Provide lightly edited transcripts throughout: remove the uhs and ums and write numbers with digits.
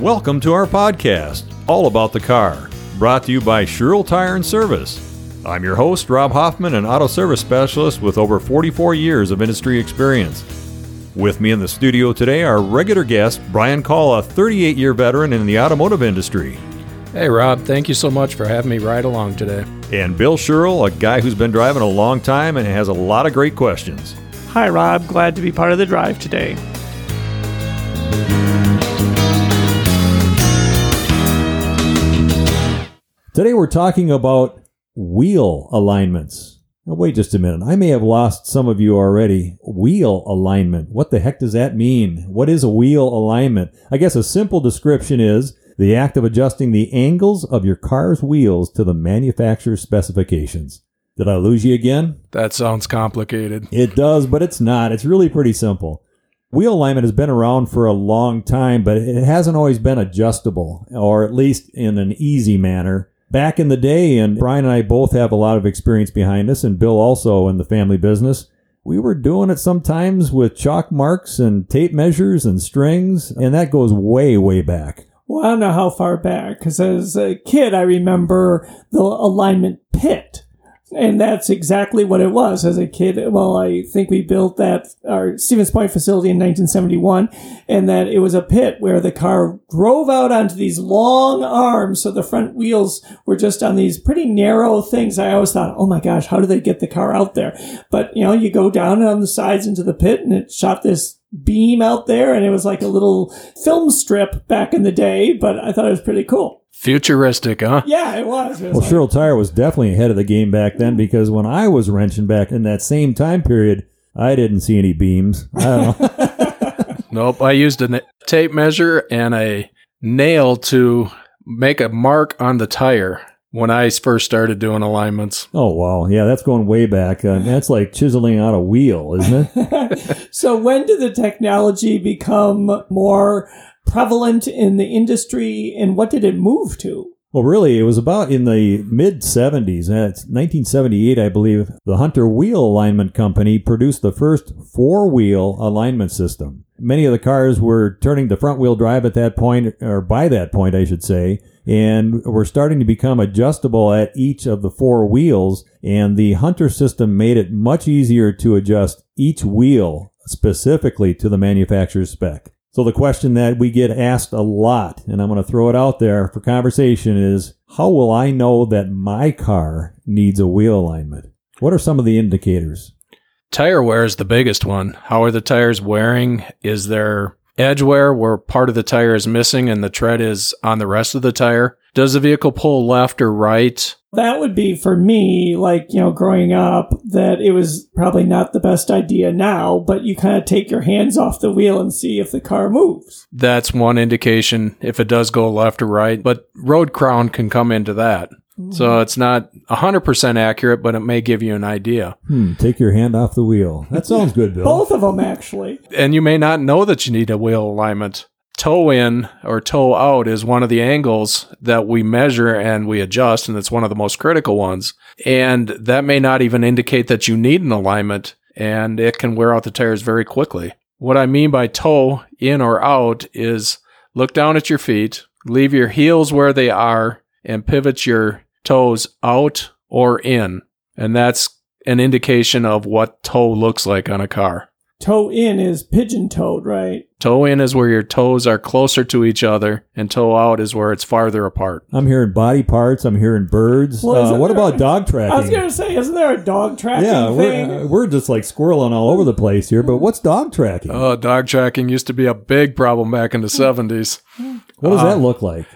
Welcome to our podcast, All About the Car, brought to you by Sherrill Tire and Service. I'm your host, Rob Hoffman, an auto service specialist with over 44 years of industry experience. With me in the studio today, our regular guest, Brian Call, a 38-year veteran in the automotive industry. Hey, Rob, thank you so much for having me ride along today. And Bill Sherrill, a guy who's been driving a long time and has a lot of great questions. Hi, Rob. Glad to be part of the drive today. Today we're talking about wheel alignments. Now wait just a minute. I may have lost some of you already. Wheel alignment. What the heck does that mean? What is a wheel alignment? I guess a simple description is the act of adjusting the angles of your car's wheels to the manufacturer's specifications. Did I lose you again? That sounds complicated. It does, but it's not. It's really pretty simple. Wheel alignment has been around for a long time, but it hasn't always been adjustable, or at least in an easy manner. Back in the day, and Brian and I both have a lot of experience behind us, and Bill also in the family business, we were doing it sometimes with chalk marks and tape measures and strings, and that goes way, way back. Well, I don't know how far back, because as a kid, I remember the alignment pit, and that's exactly what it was as a kid. Well, I think we built that, our Stevens Point facility in 1971, and that it was a pit where the car drove out onto these long arms, so the front wheels were just on these pretty narrow things. I always thought, oh my gosh, how do they get the car out there? But, you know, you go down on the sides into the pit, and it shot this beam out there, and it was like a little film strip back in the day, but I thought it was pretty cool. Futuristic, huh? Yeah, it was. Well, Sherrill Tire was definitely ahead of the game back then, because when I was wrenching back in that same time period, I didn't see any beams. I don't know. Nope. I used a tape measure and a nail to make a mark on the tire when I first started doing alignments. Oh, wow. Yeah, that's going way back. That's like chiseling out a wheel, isn't it? So when did the technology become more prevalent in the industry, and what did it move to? Well, really, it was about in the mid-'70s. That's 1978, I believe. The Hunter Wheel Alignment Company produced the first four-wheel alignment system. Many of the cars were turning to front-wheel drive at that point, or by that point, I should say, and were starting to become adjustable at each of the four wheels, and the Hunter system made it much easier to adjust each wheel specifically to the manufacturer's spec. So the question that we get asked a lot, and I'm going to throw it out there for conversation, is how will I know that my car needs a wheel alignment? What are some of the indicators? Tire wear is the biggest one. How are the tires wearing? Is there edge wear where part of the tire is missing and the tread is on the rest of the tire? Does the vehicle pull left or right? That would be, for me, like, you know, growing up, that it was probably not the best idea now, but you kind of take your hands off the wheel and see if the car moves. That's one indication if it does go left or right, but road crown can come into that. So it's not 100% accurate, but it may give you an idea. Take your hand off the wheel. That sounds good, Bill. Both of them, actually. And you may not know that you need a wheel alignment. Toe in or toe out is one of the angles that we measure and we adjust, and it's one of the most critical ones. And that may not even indicate that you need an alignment, and it can wear out the tires very quickly. What I mean by toe in or out is look down at your feet, leave your heels where they are, and pivot your toes out or in. And that's an indication of what toe looks like on a car. Toe in is pigeon-toed, right? Toe in is where your toes are closer to each other, and toe out is where it's farther apart. I'm hearing body parts. I'm hearing birds. Well, what about dog tracking? I was going to say, isn't there a dog tracking thing? Yeah, we're just like squirreling all over the place here, but what's dog tracking? Oh, dog tracking used to be a big problem back in the 70s. What does that look like?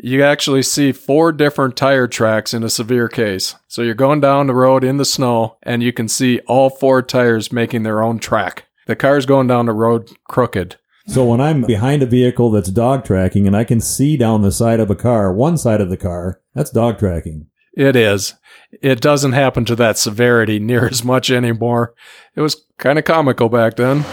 You actually see four different tire tracks in a severe case. So you're going down the road in the snow, and you can see all four tires making their own track. The car's going down the road crooked. So when I'm behind a vehicle that's dog tracking, and I can see down the side of a car, one side of the car, that's dog tracking. It is. It doesn't happen to that severity near as much anymore. It was kind of comical back then.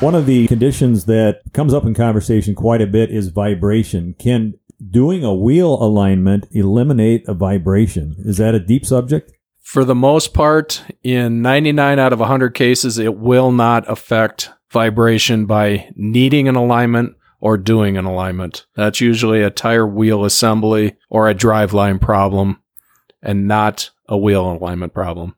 One of the conditions that comes up in conversation quite a bit is vibration. Can doing a wheel alignment eliminate a vibration? Is that a deep subject? For the most part, in 99 out of 100 cases, it will not affect vibration by needing an alignment or doing an alignment. That's usually a tire wheel assembly or a driveline problem and not a wheel alignment problem.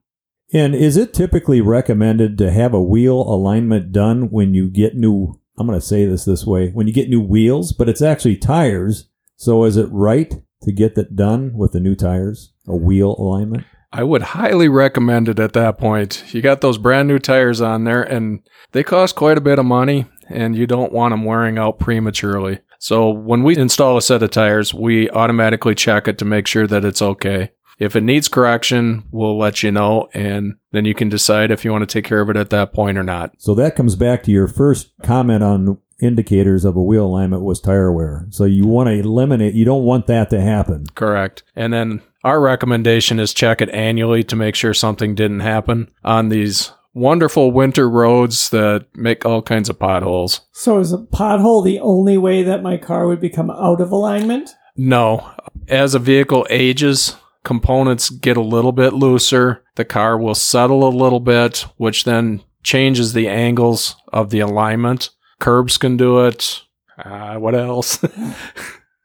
And is it typically recommended to have a wheel alignment done when you get new, I'm going to say this way, when you get new wheels, but it's actually tires. So is it right to get that done with the new tires, a wheel alignment? I would highly recommend it at that point. You got those brand new tires on there and they cost quite a bit of money and you don't want them wearing out prematurely. So when we install a set of tires, we automatically check it to make sure that it's okay. If it needs correction, we'll let you know, and then you can decide if you want to take care of it at that point or not. So that comes back to your first comment on indicators of a wheel alignment was tire wear. So you want to eliminate, you don't want that to happen. Correct. And then our recommendation is check it annually to make sure something didn't happen on these wonderful winter roads that make all kinds of potholes. So is a pothole the only way that my car would become out of alignment? No. As a vehicle ages, components get a little bit looser. The car will settle a little bit, which then changes the angles of the alignment. Curbs can do it. What else?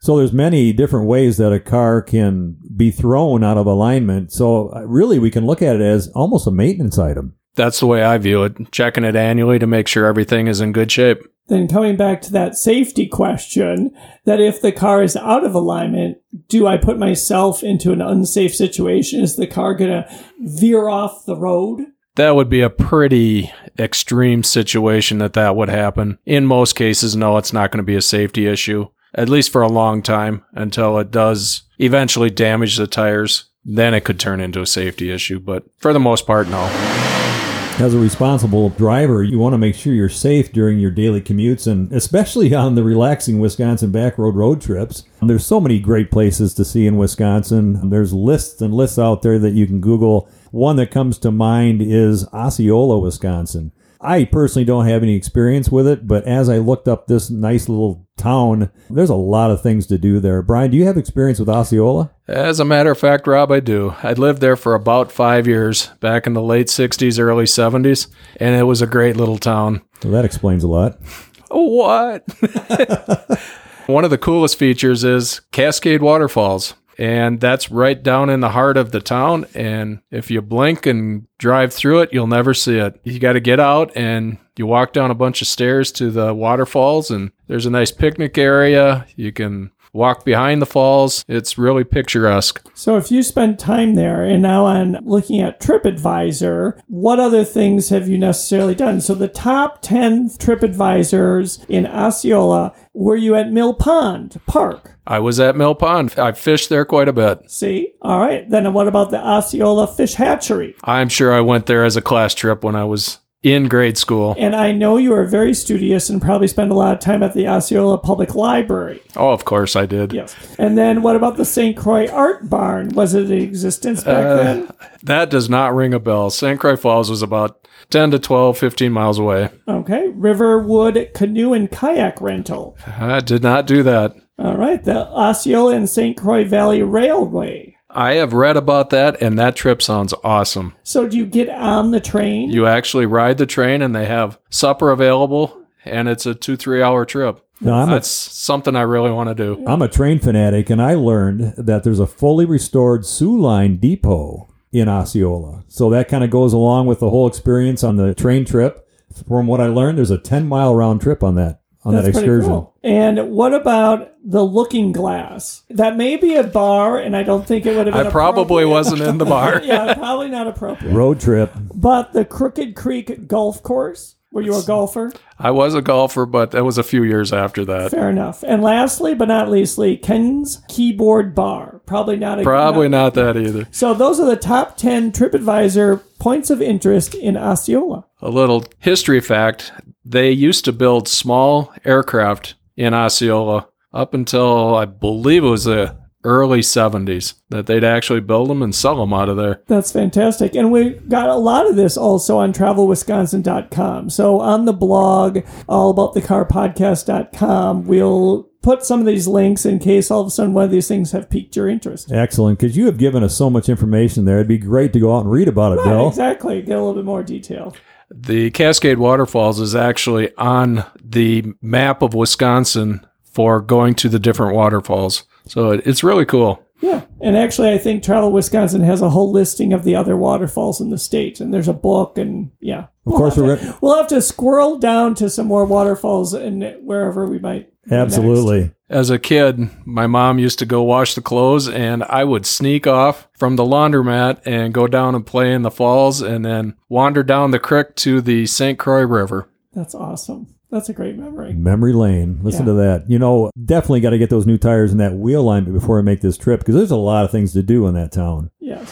So there's many different ways that a car can be thrown out of alignment. So really, we can look at it as almost a maintenance item. That's the way I view it, checking it annually to make sure everything is in good shape. Then coming back to that safety question, that if the car is out of alignment, do I put myself into an unsafe situation? Is the car going to veer off the road? That would be a pretty extreme situation that would happen. In most cases, no, it's not going to be a safety issue, at least for a long time, until it does eventually damage the tires. Then it could turn into a safety issue, but for the most part, no. As a responsible driver, you want to make sure you're safe during your daily commutes, and especially on the relaxing Wisconsin backroad road trips. There's so many great places to see in Wisconsin. There's lists and lists out there that you can Google. One that comes to mind is Osceola, Wisconsin. I personally don't have any experience with it, but as I looked up this nice little town, there's a lot of things to do there. Brian, do you have experience with Osceola? As a matter of fact, Rob, I do. I lived there for about 5 years back in the late 60s, early 70s, and it was a great little town. Well, that explains a lot. What? One of the coolest features is Cascade Waterfalls. And that's right down in the heart of the town. And if you blink and drive through it, you'll never see it. You got to get out and you walk down a bunch of stairs to the waterfalls, and there's a nice picnic area. You can walk behind the falls. It's really picturesque. So if you spend time there, and now I'm looking at TripAdvisor, what other things have you necessarily done? So the top 10 TripAdvisors in Osceola, were you at Mill Pond Park? I was at Mill Pond. I fished there quite a bit. See? All right. Then what about the Osceola Fish Hatchery? I'm sure I went there as a class trip when I was in grade school. And I know you are very studious and probably spend a lot of time at the Osceola Public Library. Oh, of course I did. Yes. And then what about the St. Croix Art Barn? Was it in existence back then? That does not ring a bell. St. Croix Falls was about 10 to 12, 15 miles away. Okay. Riverwood Canoe and Kayak Rental. I did not do that. All right. The Osceola and St. Croix Valley Railway. I have read about that, and that trip sounds awesome. So do you get on the train? You actually ride the train, and they have supper available, and it's a 2-3 hour trip. Now, that's something I really want to do. I'm a train fanatic, and I learned that there's a fully restored Sioux Line Depot in Osceola. So that kind of goes along with the whole experience on the train trip. From what I learned, there's a 10-mile round trip on that. That's that excursion. Cool. And what about the Looking Glass? That may be a bar, and I don't think it would have been I probably wasn't in the bar. Yeah, probably not appropriate. Road trip. But the Crooked Creek Golf Course. Were you a golfer? I was a golfer, but that was a few years after that. Fair enough. And lastly, but not leastly, Ken's Keyboard Bar. Probably not that either. So those are the top 10 TripAdvisor points of interest in Osceola. A little history fact. They used to build small aircraft in Osceola up until, I believe it was the early 70s, that they'd actually build them and sell them out of there. That's fantastic. And we got a lot of this also on TravelWisconsin.com. So on the blog, AllAboutTheCarPodcast.com, we'll put some of these links in case all of a sudden one of these things have piqued your interest. Excellent, because you have given us so much information there. It'd be great to go out and read about it, Bill. Exactly. Get a little bit more detail. The Cascade Waterfalls is actually on the map of Wisconsin for going to the different waterfalls. So it's really cool. Yeah, and actually I think Travel Wisconsin has a whole listing of the other waterfalls in the state, and there's a book, and yeah. We'll have to squirrel down to some more waterfalls and wherever we might. Absolutely. As a kid, my mom used to go wash the clothes, and I would sneak off from the laundromat and go down and play in the falls and then wander down the creek to the St. Croix River. That's awesome. That's a great memory. Memory lane. Listen to that. You know, definitely got to get those new tires and that wheel alignment before I make this trip, because there's a lot of things to do in that town. Yes.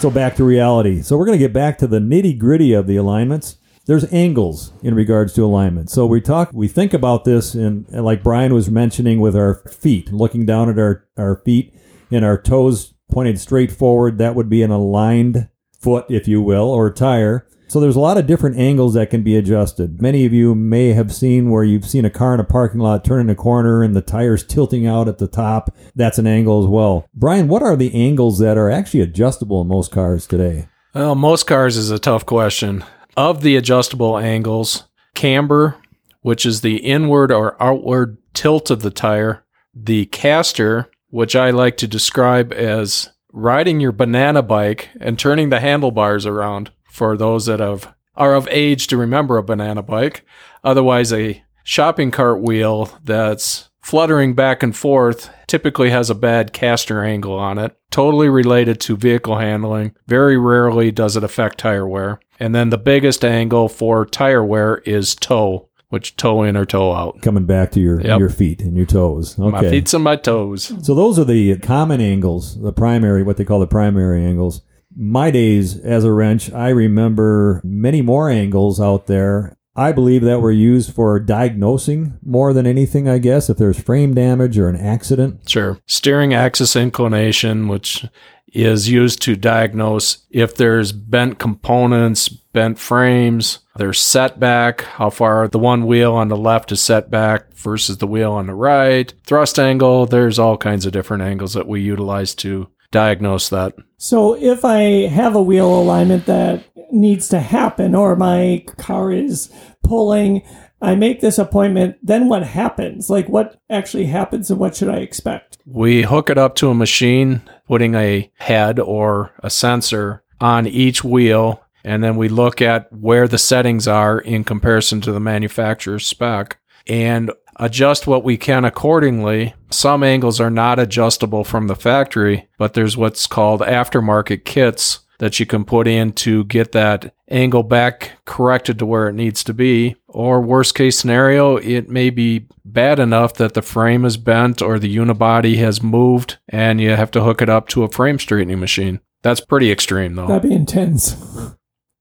So back to reality. So we're going to get back to the nitty-gritty of the alignments. There's angles in regards to alignment. So we think about this, and like Brian was mentioning, with our feet, looking down at our feet and our toes pointed straight forward. That would be an aligned foot, if you will, or tire. So there's a lot of different angles that can be adjusted. Many of you may have seen where you've seen a car in a parking lot turning a corner and the tire's tilting out at the top. That's an angle as well. Brian, what are the angles that are actually adjustable in most cars today? Well, most cars is a tough question. Of the adjustable angles, camber, which is the inward or outward tilt of the tire, the caster, which I like to describe as riding your banana bike and turning the handlebars around. For those that are of age to remember a banana bike, otherwise a shopping cart wheel that's fluttering back and forth typically has a bad caster angle on it. Totally related to vehicle handling. Very rarely does it affect tire wear. And then the biggest angle for tire wear is toe, which toe in or toe out. Coming back to your feet and your toes. Okay. My feet and my toes. So those are the common angles, what they call the primary angles. My days as a wrench, I remember many more angles out there. I believe that were used for diagnosing more than anything, I guess, if there's frame damage or an accident. Sure. Steering axis inclination, which is used to diagnose if there's bent components, bent frames, there's setback, how far the one wheel on the left is set back versus the wheel on the right, thrust angle. There's all kinds of different angles that we utilize to diagnose that. So if I have a wheel alignment that needs to happen, or my car is pulling, I make this appointment, then what happens? Like, what actually happens and what should I expect? We hook it up to a machine, putting a head or a sensor on each wheel, and then we look at where the settings are in comparison to the manufacturer's spec and adjust what we can accordingly. Some angles are not adjustable from the factory, but there's what's called aftermarket kits that you can put in to get that angle back corrected to where it needs to be. Or worst case scenario, it may be bad enough that the frame is bent or the unibody has moved and you have to hook it up to a frame straightening machine. That's pretty extreme, though. That'd be intense.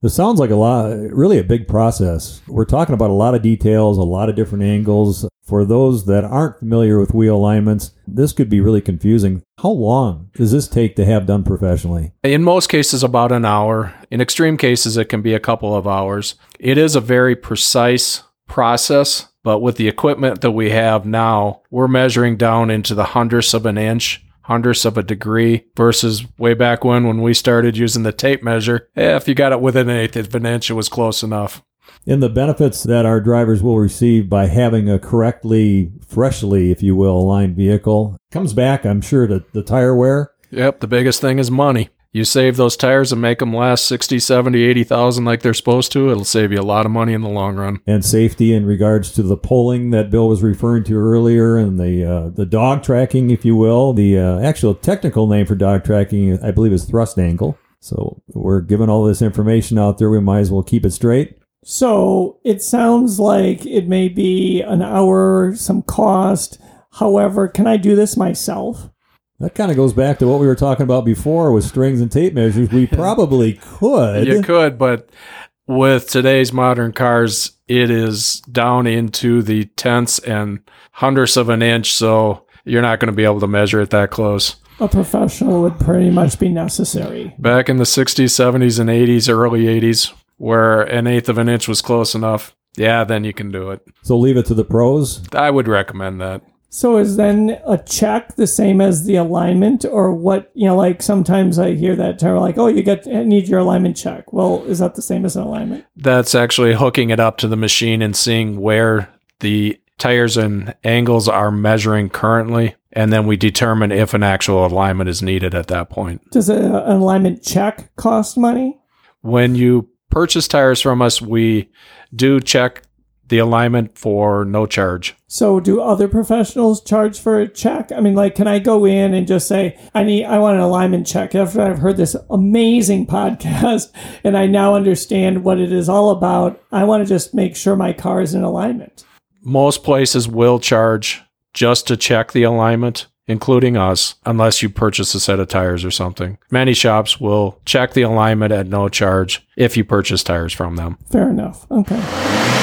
This sounds like really a big process. We're talking about a lot of details, a lot of different angles. For those that aren't familiar with wheel alignments, this could be really confusing. How long does this take to have done professionally? In most cases, about an hour. In extreme cases, it can be a couple of hours. It is a very precise process, but with the equipment that we have now, we're measuring down into the hundredths of an inch. Hundredths of a degree versus way back when we started using the tape measure. If you got it within an eighth of an inch, it was close enough. And the benefits that our drivers will receive by having a correctly, freshly, if you will, aligned vehicle comes back, I'm sure, to the tire wear. Yep, the biggest thing is money. You save those tires and make them last 60, 70, 80,000 like they're supposed to, it'll save you a lot of money in the long run. And safety in regards to the pulling that Bill was referring to earlier, and the dog tracking, if you will. The actual technical name for dog tracking, I believe, is thrust angle. So we're giving all this information out there. We might as well keep it straight. So it sounds like it may be an hour, some cost. However, can I do this myself? That kind of goes back to what we were talking about before with strings and tape measures. We probably could. You could, but with today's modern cars, it is down into the tenths and hundredths of an inch, so you're not going to be able to measure it that close. A professional would pretty much be necessary. Back in the 60s, 70s, and 80s, early 80s, where an eighth of an inch was close enough, yeah, then you can do it. So leave it to the pros? I would recommend that. So is then a check the same as the alignment, or what, you know, like sometimes I hear that term like, oh, I need your alignment check. Well, is that the same as an alignment? That's actually hooking it up to the machine and seeing where the tires and angles are measuring currently. And then we determine if an actual alignment is needed at that point. Does an alignment check cost money? When you purchase tires from us, we do check the alignment for no charge. So do other professionals charge for a check? I mean, like, can I go in and just say, I want an alignment check after I've heard this amazing podcast and I now understand what it is all about? I want to just make sure my car is in alignment. Most places will charge just to check the alignment, including us, unless you purchase a set of tires or something. Many shops will check the alignment at no charge if you purchase tires from them. Fair enough. Okay.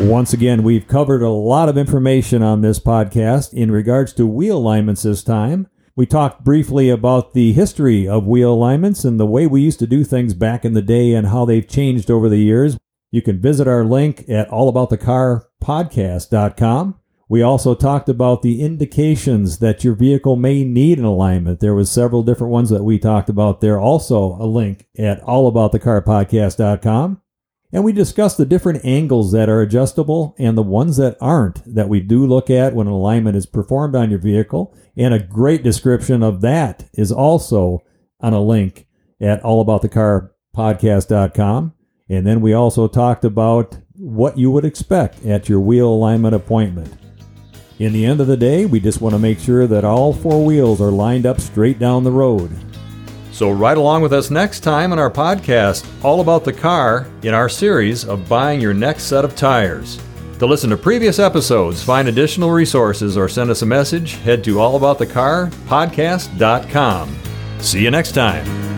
Once again, we've covered a lot of information on this podcast in regards to wheel alignments this time. We talked briefly about the history of wheel alignments and the way we used to do things back in the day and how they've changed over the years. You can visit our link at AllAboutTheCarPodcast.com. We also talked about the indications that your vehicle may need an alignment. There was several different ones that we talked about there. Also a link at AllAboutTheCarPodcast.com. And we discussed the different angles that are adjustable and the ones that aren't, that we do look at when an alignment is performed on your vehicle. And a great description of that is also on a link at allaboutthecarpodcast.com. And then we also talked about what you would expect at your wheel alignment appointment. In the end of the day, we just want to make sure that all four wheels are lined up straight down the road. So ride along with us next time on our podcast, All About the Car, in our series of buying your next set of tires. To listen to previous episodes, find additional resources, or send us a message, head to allaboutthecarpodcast.com. See you next time.